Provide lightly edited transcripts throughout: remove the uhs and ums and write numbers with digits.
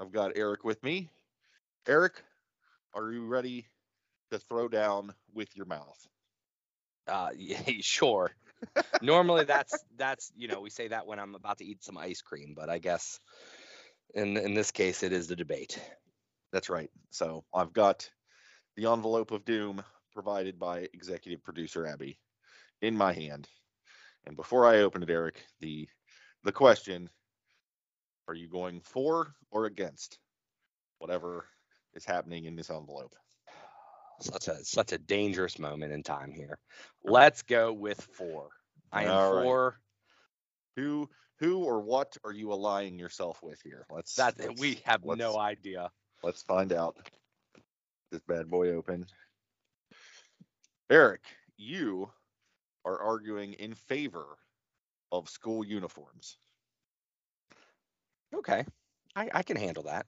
I've got Eric with me. Eric, are you ready to throw down with your mouth? Yeah, sure. Normally that's we say that when I'm about to eat some ice cream, but I guess in this case it is the debate. That's right. So I've got the envelope of doom provided by executive producer Abby in my hand. And before I open it, Eric, the question: are you going for or against whatever is happening in this envelope? Such a dangerous moment in time here. Let's go with for. I am all for. Right. Who or what are you allying yourself with here? We have no idea. Let's find out. This bad boy open. Eric, you are arguing in favor of school uniforms. Okay, I can handle that.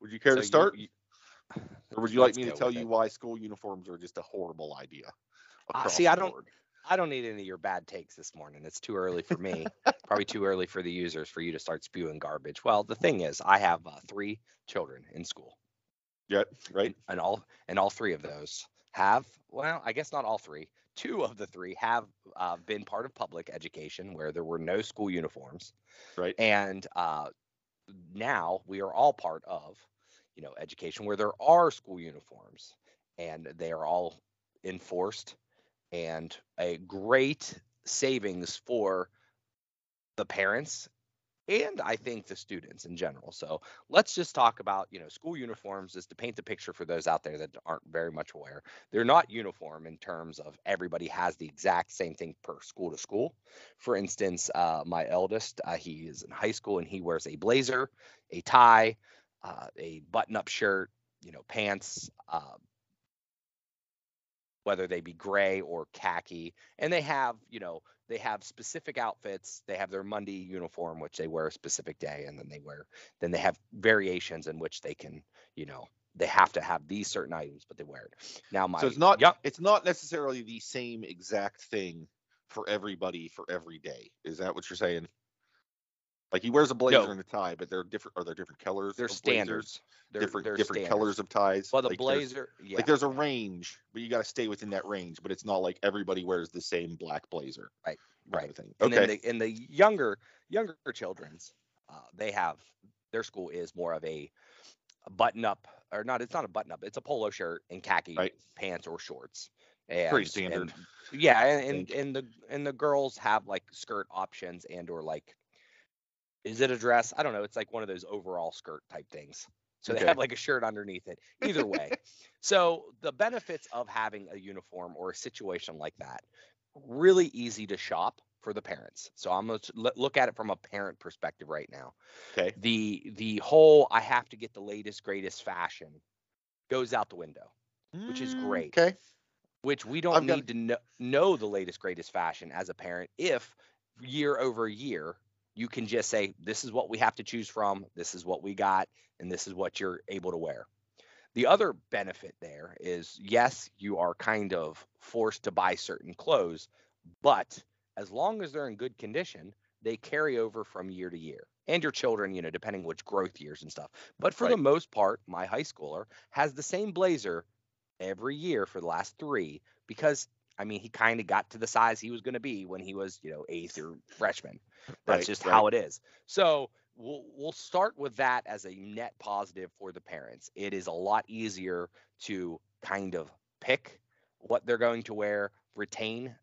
Would you care to start? Or would you like me to tell you why school uniforms are just a horrible idea? I don't need any of your bad takes this morning. It's too early for me. Probably too early for the users for you to start spewing garbage. Well, the thing is, I have 3 children in school. Yeah, right. And all 3 of those have, well, I guess not all 3. 2 of the 3 have been part of public education where there were no school uniforms. Right. And now we are all part of, education where there are school uniforms, and they are all enforced, and a great savings for the parents and I think the students in general. So let's just talk about, school uniforms is to paint the picture for those out there that aren't very much aware. They're not uniform in terms of everybody has the exact same thing per school to school. For instance, my eldest, he is in high school and he wears a blazer, a tie, a button-up shirt, pants, whether they be gray or khaki, and they have specific outfits. They have their Monday uniform, which they wear a specific day, and then they have variations in which they can, they have to have these certain items, but they wear it. Now, so it's not necessarily the same exact thing for everybody for every day. Is that what you're saying? Like he wears a blazer and a tie, but they're different. Are there different colors? They're standards. Different colors of ties. Well, the blazer, yeah. Like there's a range, but you got to stay within that range. But it's not like everybody wears the same black blazer. Right. Right. Thing. Okay. And the younger children's, their school is more of a button up, or not. It's not a button up. It's a polo shirt and khaki pants or shorts. And, pretty standard. And the girls have like skirt options and or like. Is it a dress? I don't know. It's like one of those overall skirt type things. So they have like a shirt underneath it. Either way. So the benefits of having a uniform or a situation like that, really easy to shop for the parents. So I'm going to look at it from a parent perspective right now. Okay. The whole, I have to get the latest, greatest fashion goes out the window, which is great. Okay. Which we don't need to know the latest, greatest fashion as a parent if year over year, you can just say, this is what we have to choose from, this is what we got, and this is what you're able to wear. The other benefit there is, yes, you are kind of forced to buy certain clothes, but as long as they're in good condition, they carry over from year to year. And your children, depending which growth years and stuff. But for the most part, my high schooler has the same blazer every year for the last 3 because he kind of got to the size he was going to be when he was, 8th or freshman. That's just how it is. So we'll start with that as a net positive for the parents. It is a lot easier to kind of pick what they're going to wear, retain,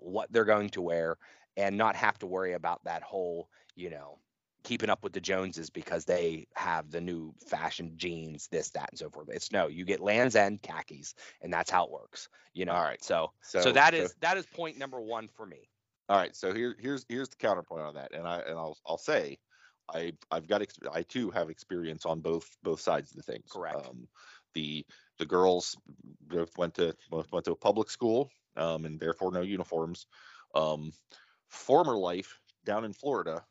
what they're going to wear, and not have to worry about that whole, keeping up with the Joneses because they have the new fashion jeans, this, that, and so forth. It's you get Land's End khakis, and that's how it works. All right. So that is point number 1 for me. All right. So here's the counterpoint on that, and I'll say I too have experience on both sides of the things. Correct. The girls both went to a public school, and therefore no uniforms. Former life down in Florida,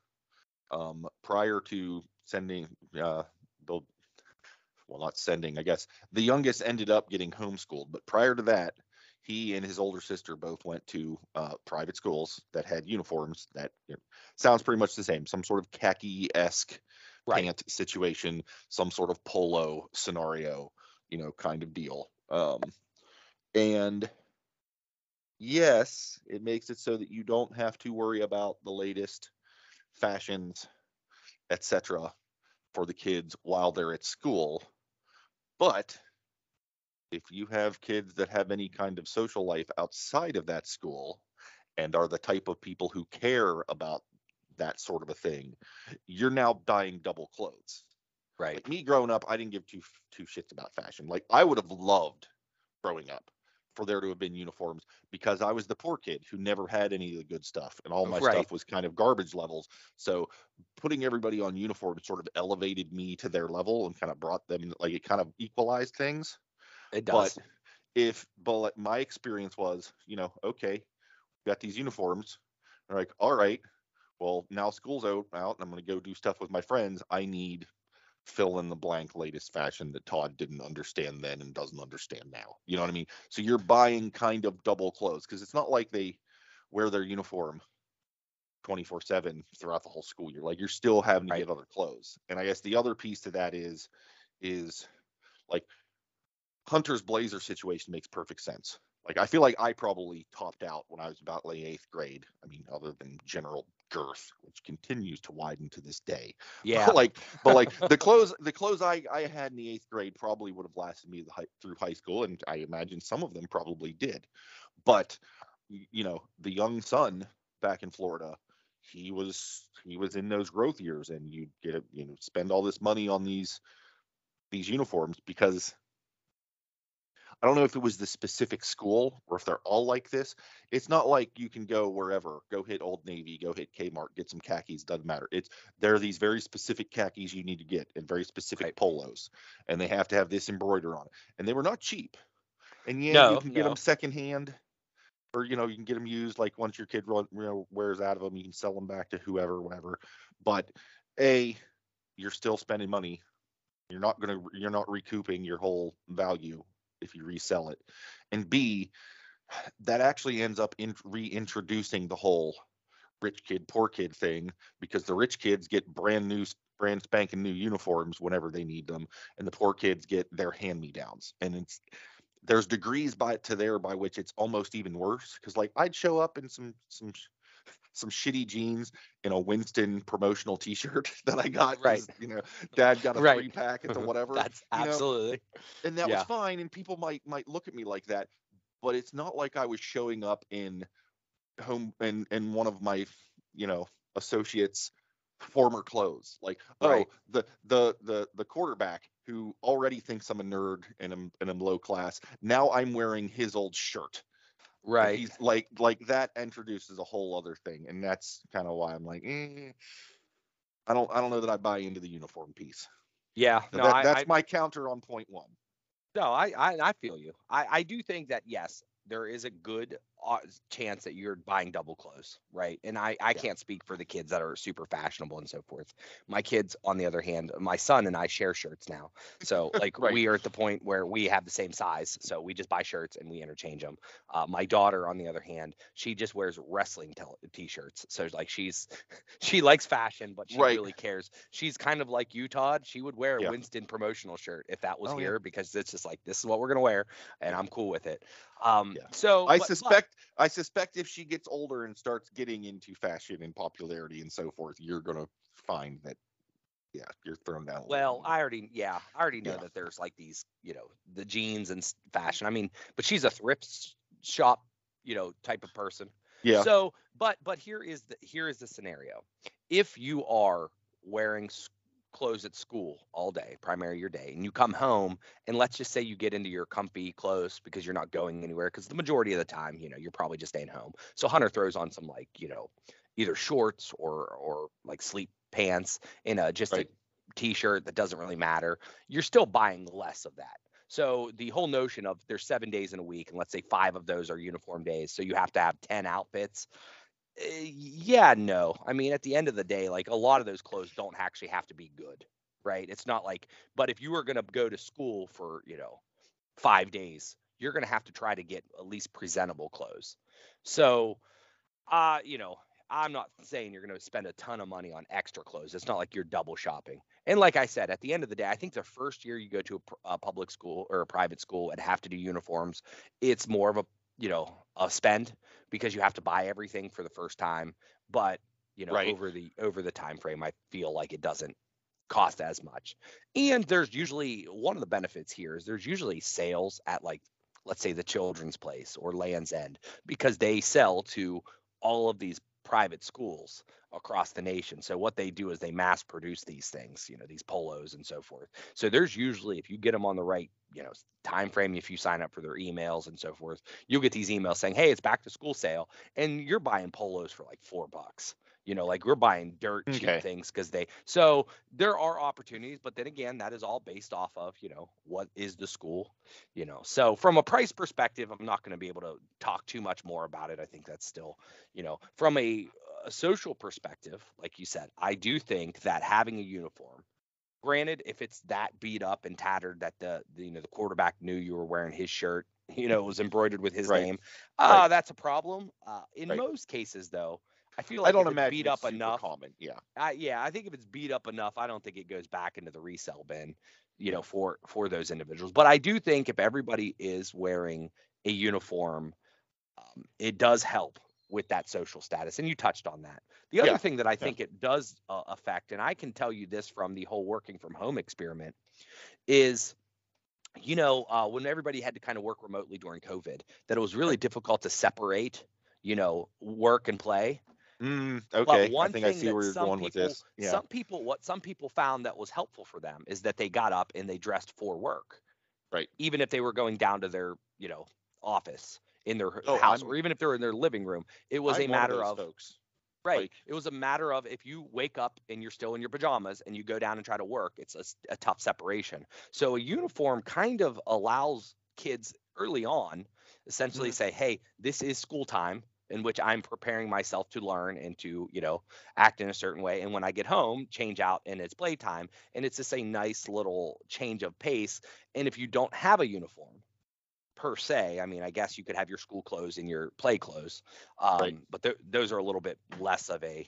prior to sending the youngest ended up getting homeschooled, but prior to that, he and his older sister both went to private schools that had uniforms that sounds pretty much the same, some sort of khaki-esque pant situation, some sort of polo scenario, kind of deal. And yes, it makes it so that you don't have to worry about the latest fashions, etc., for the kids while they're at school. But if you have kids that have any kind of social life outside of that school and are the type of people who care about that sort of a thing, you're now buying double clothes. Right. Like me growing up, I didn't give two shits about fashion. Like I would have loved growing up for there to have been uniforms because I was the poor kid who never had any of the good stuff and all my stuff was kind of garbage levels. So putting everybody on uniform sort of elevated me to their level and kind of brought them, like it kind of equalized things. It does. But my experience was, okay, we got these uniforms. They're like, all right, well, now school's out and I'm going to go do stuff with my friends. I need fill in the blank latest fashion that Todd didn't understand then and doesn't understand now. You know what I mean? So you're buying kind of double clothes because it's not like they wear their uniform 24/7 throughout the whole school year. Like you're still having to get other clothes. And I guess the other piece to that is like, Hunter's blazer situation makes perfect sense. Like, I feel like I probably topped out when I was about late 8th grade. I mean, other than general girth, which continues to widen to this day. Yeah. But the clothes I had in the 8th grade probably would have lasted me through high school. And I imagine some of them probably did. But, the young son back in Florida, he was in those growth years. And you get, spend all this money on these uniforms because I don't know if it was the specific school or if they're all like this. It's not like you can go wherever, go hit Old Navy, go hit Kmart, get some khakis, doesn't matter. There are these very specific khakis you need to get and very specific polos, and they have to have this embroidered on it. And they were not cheap. And you can get them secondhand or, you can get them used. Like once your kid wears out of them, you can sell them back to whoever, whatever. But you're still spending money. You're not recouping your whole value if you resell it, and B, that actually ends up reintroducing the whole rich kid, poor kid thing, because the rich kids get brand spanking new uniforms whenever they need them. And the poor kids get their hand-me-downs, and there's degrees by which it's almost even worse. Cause like I'd show up in some shitty jeans and a Winston promotional t-shirt that I got, dad got a free pack at the whatever. That's absolutely. And that was fine. And people might look at me like that, but it's not like I was showing up in home and one of my, associates' former clothes. Like, the quarterback who already thinks I'm a nerd and I'm low class. Now I'm wearing his old shirt. Right. He's like that introduces a whole other thing. And that's kind of why I'm like, I don't know that I buy into the uniform piece. Yeah. So that's my counter on point one. No, I feel you. I do think that, yes, there is a good chance that you're buying double clothes. Right. And I can't speak for the kids that are super fashionable and so forth. My kids, on the other hand, my son and I share shirts now. So we are at the point where we have the same size. So we just buy shirts and we interchange them. My daughter, on the other hand, she just wears wrestling t-shirts. So she likes fashion, but she really cares. She's kind of like you, Todd. She would wear a Winston promotional shirt if that was because it's just like, this is what we're going to wear. And I'm cool with it. So I suspect if she gets older and starts getting into fashion and popularity and so forth, you're going to find that, you're thrown down. Well, I already know that there's like these, the jeans and fashion. I mean, but she's a thrift shop, type of person. Yeah. So, but here is the scenario. If you are wearing clothes at school all day, primary your day, and you come home and let's just say you get into your comfy clothes because you're not going anywhere, because the majority of the time you're probably just staying home. So Hunter throws on some either shorts or like sleep pants, in a just right. a t-shirt that doesn't really matter, you're still buying less of that. So the whole notion of there's 7 days in a week, and let's say 5 of those are uniform days, so you have to have 10 outfits. Yeah, no. I mean, at the end of the day, like, a lot of those clothes don't actually have to be good, right? It's not like, but if you were going to go to school for, 5 days, you're going to have to try to get at least presentable clothes. So, I'm not saying you're going to spend a ton of money on extra clothes. It's not like you're double shopping. And like I said, at the end of the day, I think the first year you go to a public school or a private school and have to do uniforms, it's more of a spend, because you have to buy everything for the first time. But, right. over the time frame, I feel like it doesn't cost as much. And there's usually, one of the benefits here is there's usually sales at, like, let's say the Children's Place or Land's End, because they sell to all of these private schools across the nation. So what they do is they mass produce these things, these polos and so forth. So there's usually, if you get them on the right, time frame, if you sign up for their emails and so forth, you'll get these emails saying, hey, it's back to school sale, and you're buying polos for like $4. Like, we're buying dirt cheap things because so there are opportunities, but then again, that is all based off of, what is the school, So from a price perspective, I'm not going to be able to talk too much more about it. I think that's still, from a social perspective, like you said, I do think that having a uniform, granted, if it's that beat up and tattered that the quarterback knew you were wearing his shirt, it was embroidered with his name, that's a problem. In most cases, though, I feel like I don't imagine beat up enough. Common. Yeah. I think if it's beat up enough, I don't think it goes back into the resale bin, for those individuals. But I do think if everybody is wearing a uniform, it does help with that social status. And you touched on that. The other thing that I think it does affect, and I can tell you this from the whole working from home experiment, is when everybody had to kind of work remotely during COVID, that it was really difficult to separate, work and play. Okay, I think I see where you're going with this. Yeah. Some people found that was helpful for them is that they got up and they dressed for work. Right. Even if they were going down to their, office in their house, or even if they were in their living room, it was a matter of folks. Right. Like, it was a matter of, if you wake up and you're still in your pajamas and you go down and try to work, it's a tough separation. So a uniform kind of allows kids early on essentially say, hey, this is school time, in which I'm preparing myself to learn and to, act in a certain way. And when I get home, change out and it's playtime. And it's just a nice little change of pace. And if you don't have a uniform per se, I mean, I guess you could have your school clothes and your play clothes, but those are a little bit less of a,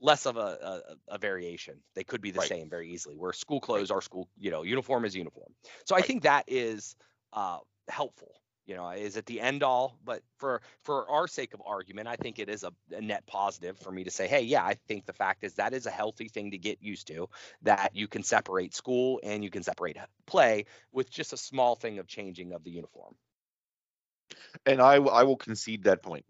less of a variation. They could be the same very easily, where school clothes are school, uniform is uniform. So I think that is helpful. Is it the end all? But for our sake of argument, I think it is a net positive for me to say, hey, yeah, I think the fact is that is a healthy thing to get used to, that you can separate school and you can separate play with just a small thing of changing of the uniform. And I will concede that point,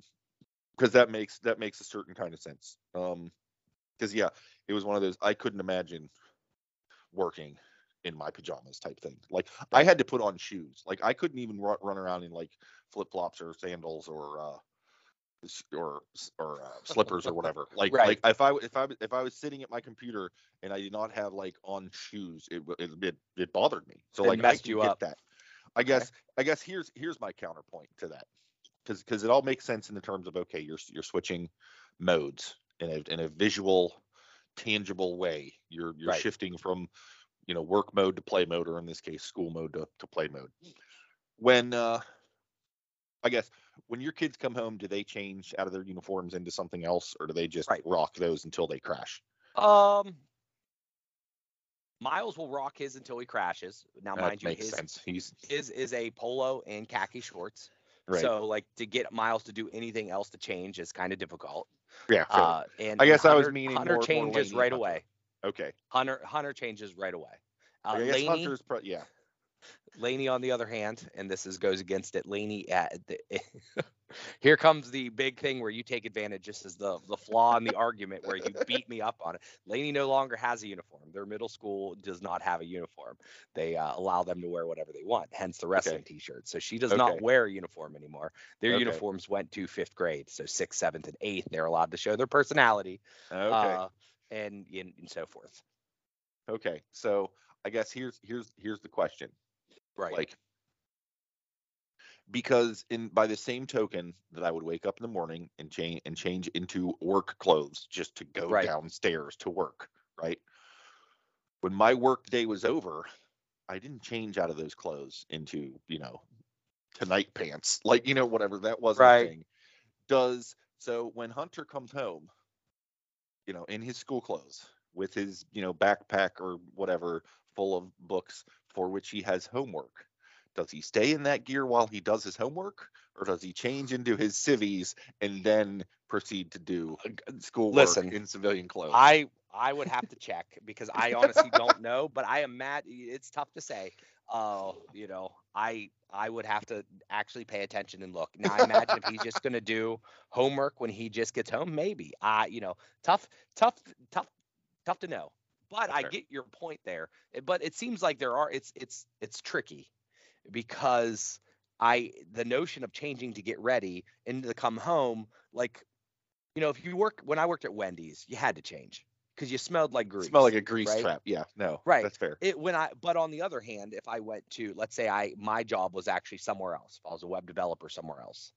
because that makes a certain kind of sense. Because, it was one of those, I couldn't imagine working in my pajamas type thing. Like, I had to put on shoes. Like, I couldn't even run around in like flip-flops or sandals or slippers or whatever. Like, if I was sitting at my computer and I did not have like on shoes, it bothered me. So like, I can get that. I guess here's my counterpoint to that, because it all makes sense in the terms of, okay, you're switching modes in a visual, tangible way. You're shifting from work mode to play mode, or in this case, school mode to play mode. When, when your kids come home, do they change out of their uniforms into something else, or do they just rock those until they crash? Miles will rock his until he crashes. Now, mind you, his is a polo and khaki shorts. Right. So, like, to get Miles to do anything else to change is kind of difficult. Yeah. Sure. And I guess Hunter, I was meaning Hunter more, changes more right Hunter. Away. Okay. Hunter changes right away. Laney, Laney, on the other hand, and this goes against it. Laney, here comes the big thing where you take advantage. This is the flaw in the argument where you beat me up on it. Laney no longer has a uniform. Their middle school does not have a uniform. They allow them to wear whatever they want, hence the wrestling t-shirt. So she does not wear a uniform anymore. Their uniforms went to 5th grade. So 6th, 7th, and 8th, they're allowed to show their personality. Okay. and so forth. Okay, so I guess here's the question, right? Like, because by the same token that I would wake up in the morning and change into work clothes just to go downstairs to work, right? When my work day was over, I didn't change out of those clothes into, tonight pants, like, whatever that was. Right. Thing. So when Hunter comes home, in his school clothes with his, backpack or whatever full of books for which he has homework, does he stay in that gear while he does his homework, or does he change into his civvies and then proceed to do schoolwork in civilian clothes? I would have to check because I honestly don't know, but I am mad. It's tough to say. I would have to actually pay attention and look. Now, I imagine if he's just going to do homework when he just gets home, maybe. Tough to know. But I get your point there. But it seems like it's tricky. Because the notion of changing to get ready and to come home, if you work, when I worked at Wendy's, you had to change because you smelled like grease. Smell like a grease trap. Yeah, no, right. That's fair. But on the other hand, if I went to, let's say my job was actually somewhere else, if I was a web developer somewhere else,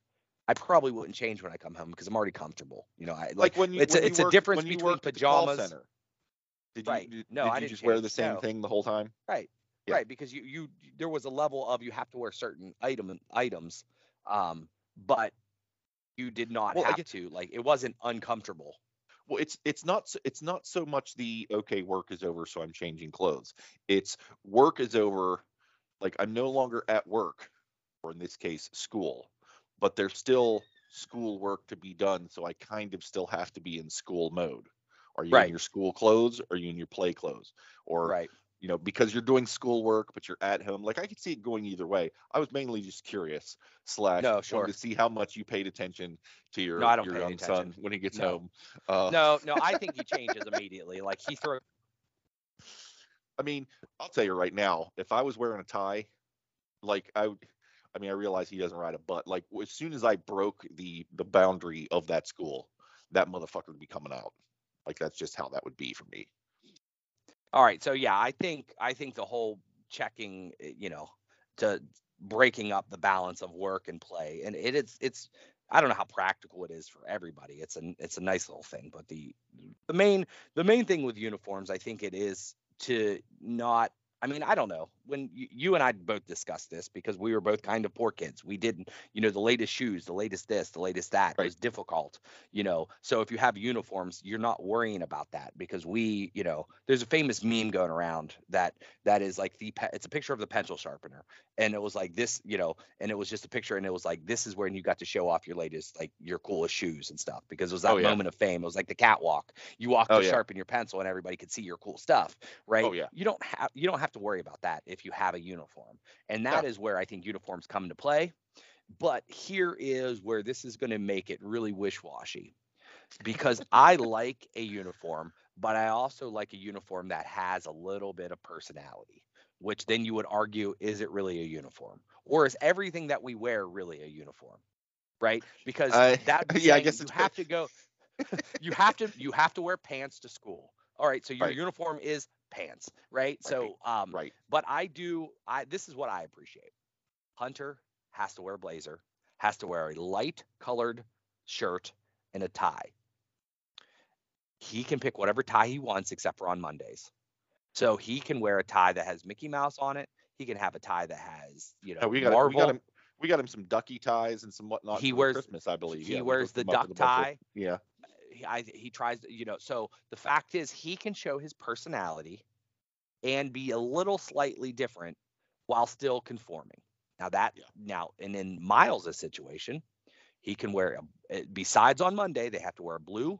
I probably wouldn't change when I come home because I'm already comfortable. It's a difference between pajamas. Did you wear the same thing the whole time? Right. Yeah. Right, because you there was a level of you have to wear certain items, but you did not have to. Like, it wasn't uncomfortable. Well, it's not so much the okay, work is over, so I'm changing clothes. It's work is over, like I'm no longer at work, or in this case, school, but there's still school work to be done, so I kind of still have to be in school mode. Are you in your school clothes? Or are you in your play clothes? Or because you're doing schoolwork, but you're at home. Like, I could see it going either way. I was mainly just curious, wanted to see how much you paid attention to your young son when he gets home. I think he changes immediately. Like, he throws. I mean, I'll tell you right now, if I was wearing a tie, I realize he doesn't ride a butt. Like, as soon as I broke the boundary of that school, that motherfucker would be coming out. Like, that's just how that would be for me. All right, so yeah, I think the whole checking, to breaking up the balance of work and play, and it's I don't know how practical it is for everybody. It's a nice little thing, but the main thing with uniforms, I think it is to not. I mean, I don't know. When you and I both discussed this because we were both kind of poor kids. We didn't, the latest shoes, the latest this, the latest that was difficult, So if you have uniforms, you're not worrying about that because we, there's a famous meme going around that is like it's a picture of the pencil sharpener. And it was like this, and it was just a picture. And it was like, this is when you got to show off your latest, like your coolest shoes and stuff because it was that moment of fame. It was like the catwalk. You walked to sharpen your pencil and everybody could see your cool stuff, right? Oh, yeah. You don't have to worry about that if you have a uniform, and that is where I think uniforms come into play. But here is where this is going to make it really wishy-washy, because I like a uniform, but I also like a uniform that has a little bit of personality, which then you would argue, is it really a uniform, or is everything that we wear really a uniform, right? Because I guess you have to go you have to wear pants to school. All right, so your uniform is pants, right? So but this is what I appreciate. Hunter has to wear a blazer, has to wear a light colored shirt and a tie. He can pick whatever tie he wants except for on Mondays. So he can wear a tie that has Mickey Mouse on it. He can have a tie that has Marvel. We got him some ducky ties and some whatnot. He wears Christmas, I believe. He wears the duck tie. Yeah. He tries to, so the fact is he can show his personality and be a little slightly different while still conforming. And in Miles' situation, he can wear, besides on Monday, they have to wear a blue,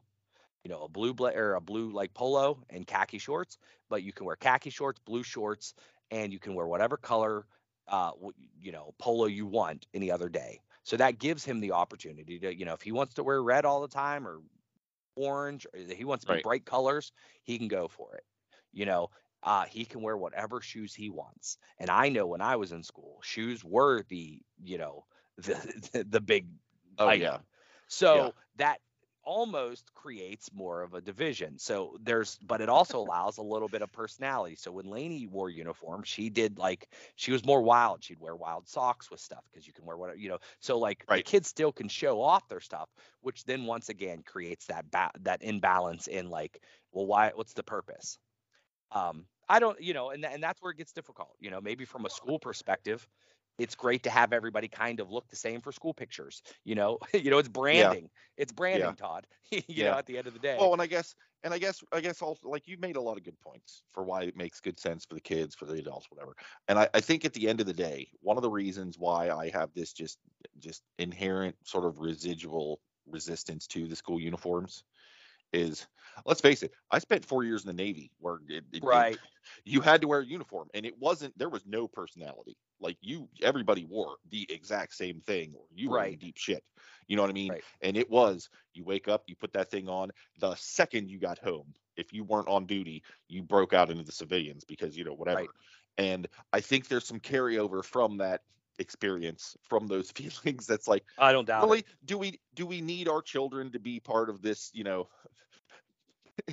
a blue like polo and khaki shorts, but you can wear khaki shorts, blue shorts, and you can wear whatever color, polo you want any other day. So that gives him the opportunity to, if he wants to wear red all the time or orange, or he wants to be bright colors, he can go for it. He can wear whatever shoes he wants. And I know when I was in school, shoes were the big item. That almost creates more of a division. So there's, but it also allows a little bit of personality. So when Lainey wore uniform, she did like, she was more wild. She'd wear wild socks with stuff because you can wear whatever, you know. So like right. The kids still can show off their stuff, which then once again creates that that imbalance in like, well, why? What's the purpose? I don't, you know, and that's where it gets difficult. You know, maybe from a school perspective, it's great to have everybody kind of look the same for school pictures, you know. You know, it's branding. Yeah. It's branding, yeah. Todd. You yeah. know, at the end of the day. Well, and I guess also, like, you made a lot of good points for why it makes good sense for the kids, for the adults, whatever. And I think at the end of the day, one of the reasons why I have this just inherent sort of residual resistance to the school uniforms is, let's face it, I spent 4 years in the Navy where right. You had to wear a uniform, and there was no personality. Like, everybody wore the exact same thing, or you right. were in deep shit. You know what I mean? Right. And it was, you wake up, you put that thing on. The second you got home, if you weren't on duty, you broke out into the civilians because, you know, whatever. Right. And I think there's some carryover from that experience, from those feelings. That's like, I don't doubt really, it. Do we need our children to be part of this, you know,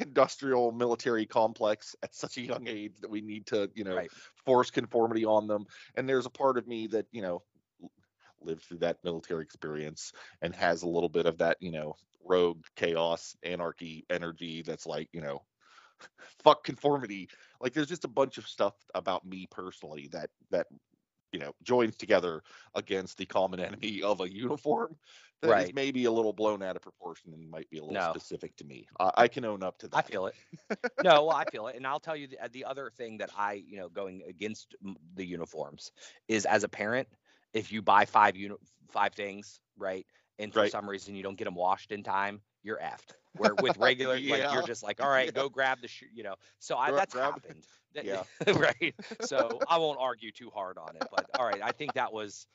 industrial military complex at such a young age that we need to, you know, right. force conformity on them? And there's a part of me that, you know, lived through that military experience and has a little bit of that, you know, rogue chaos anarchy energy that's like, you know, fuck conformity. Like, there's just a bunch of stuff about me personally that you know, joins together against the common enemy of a uniform that right. is maybe a little blown out of proportion and might be a little specific to me. I can own up to that. I feel it. No, I feel it. And I'll tell you the other thing that I, you know, going against the uniforms is, as a parent, if you buy five things, right, and for right. some reason you don't get them washed in time, you're effed. Where with regular, yeah. like, you're just like, all right, yeah. go grab the shoe, you know. So that's happened. Yeah. right. So I won't argue too hard on it, but all right. I think that was,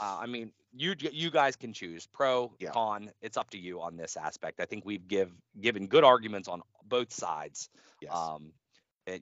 I mean, you guys can choose pro, yeah. con. It's up to you on this aspect. I think we've given good arguments on both sides. Yes.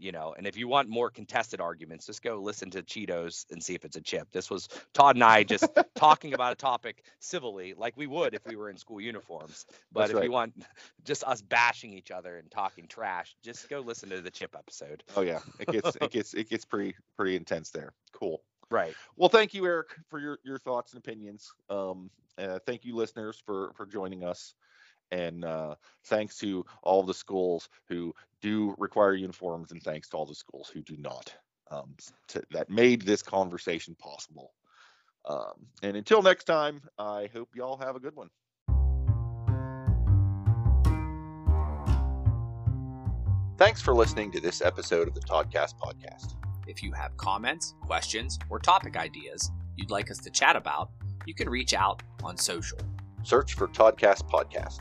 You know, and if you want more contested arguments, just go listen to Cheetos and see if it's a chip. This was Todd and I just talking about a topic civilly, like we would if we were in school uniforms. But that's if right. you want just us bashing each other and talking trash, just go listen to the chip episode. Oh yeah, it gets pretty intense there. Cool. Right. Well, thank you, Eric, for your thoughts and opinions. Thank you, listeners, for joining us. And thanks to all the schools who do require uniforms, and thanks to all the schools who do not, that made this conversation possible. And until next time, I hope y'all have a good one. Thanks for listening to this episode of the TodCast podcast. If you have comments, questions, or topic ideas you'd like us to chat about, you can reach out on social. Search for TodCast podcast.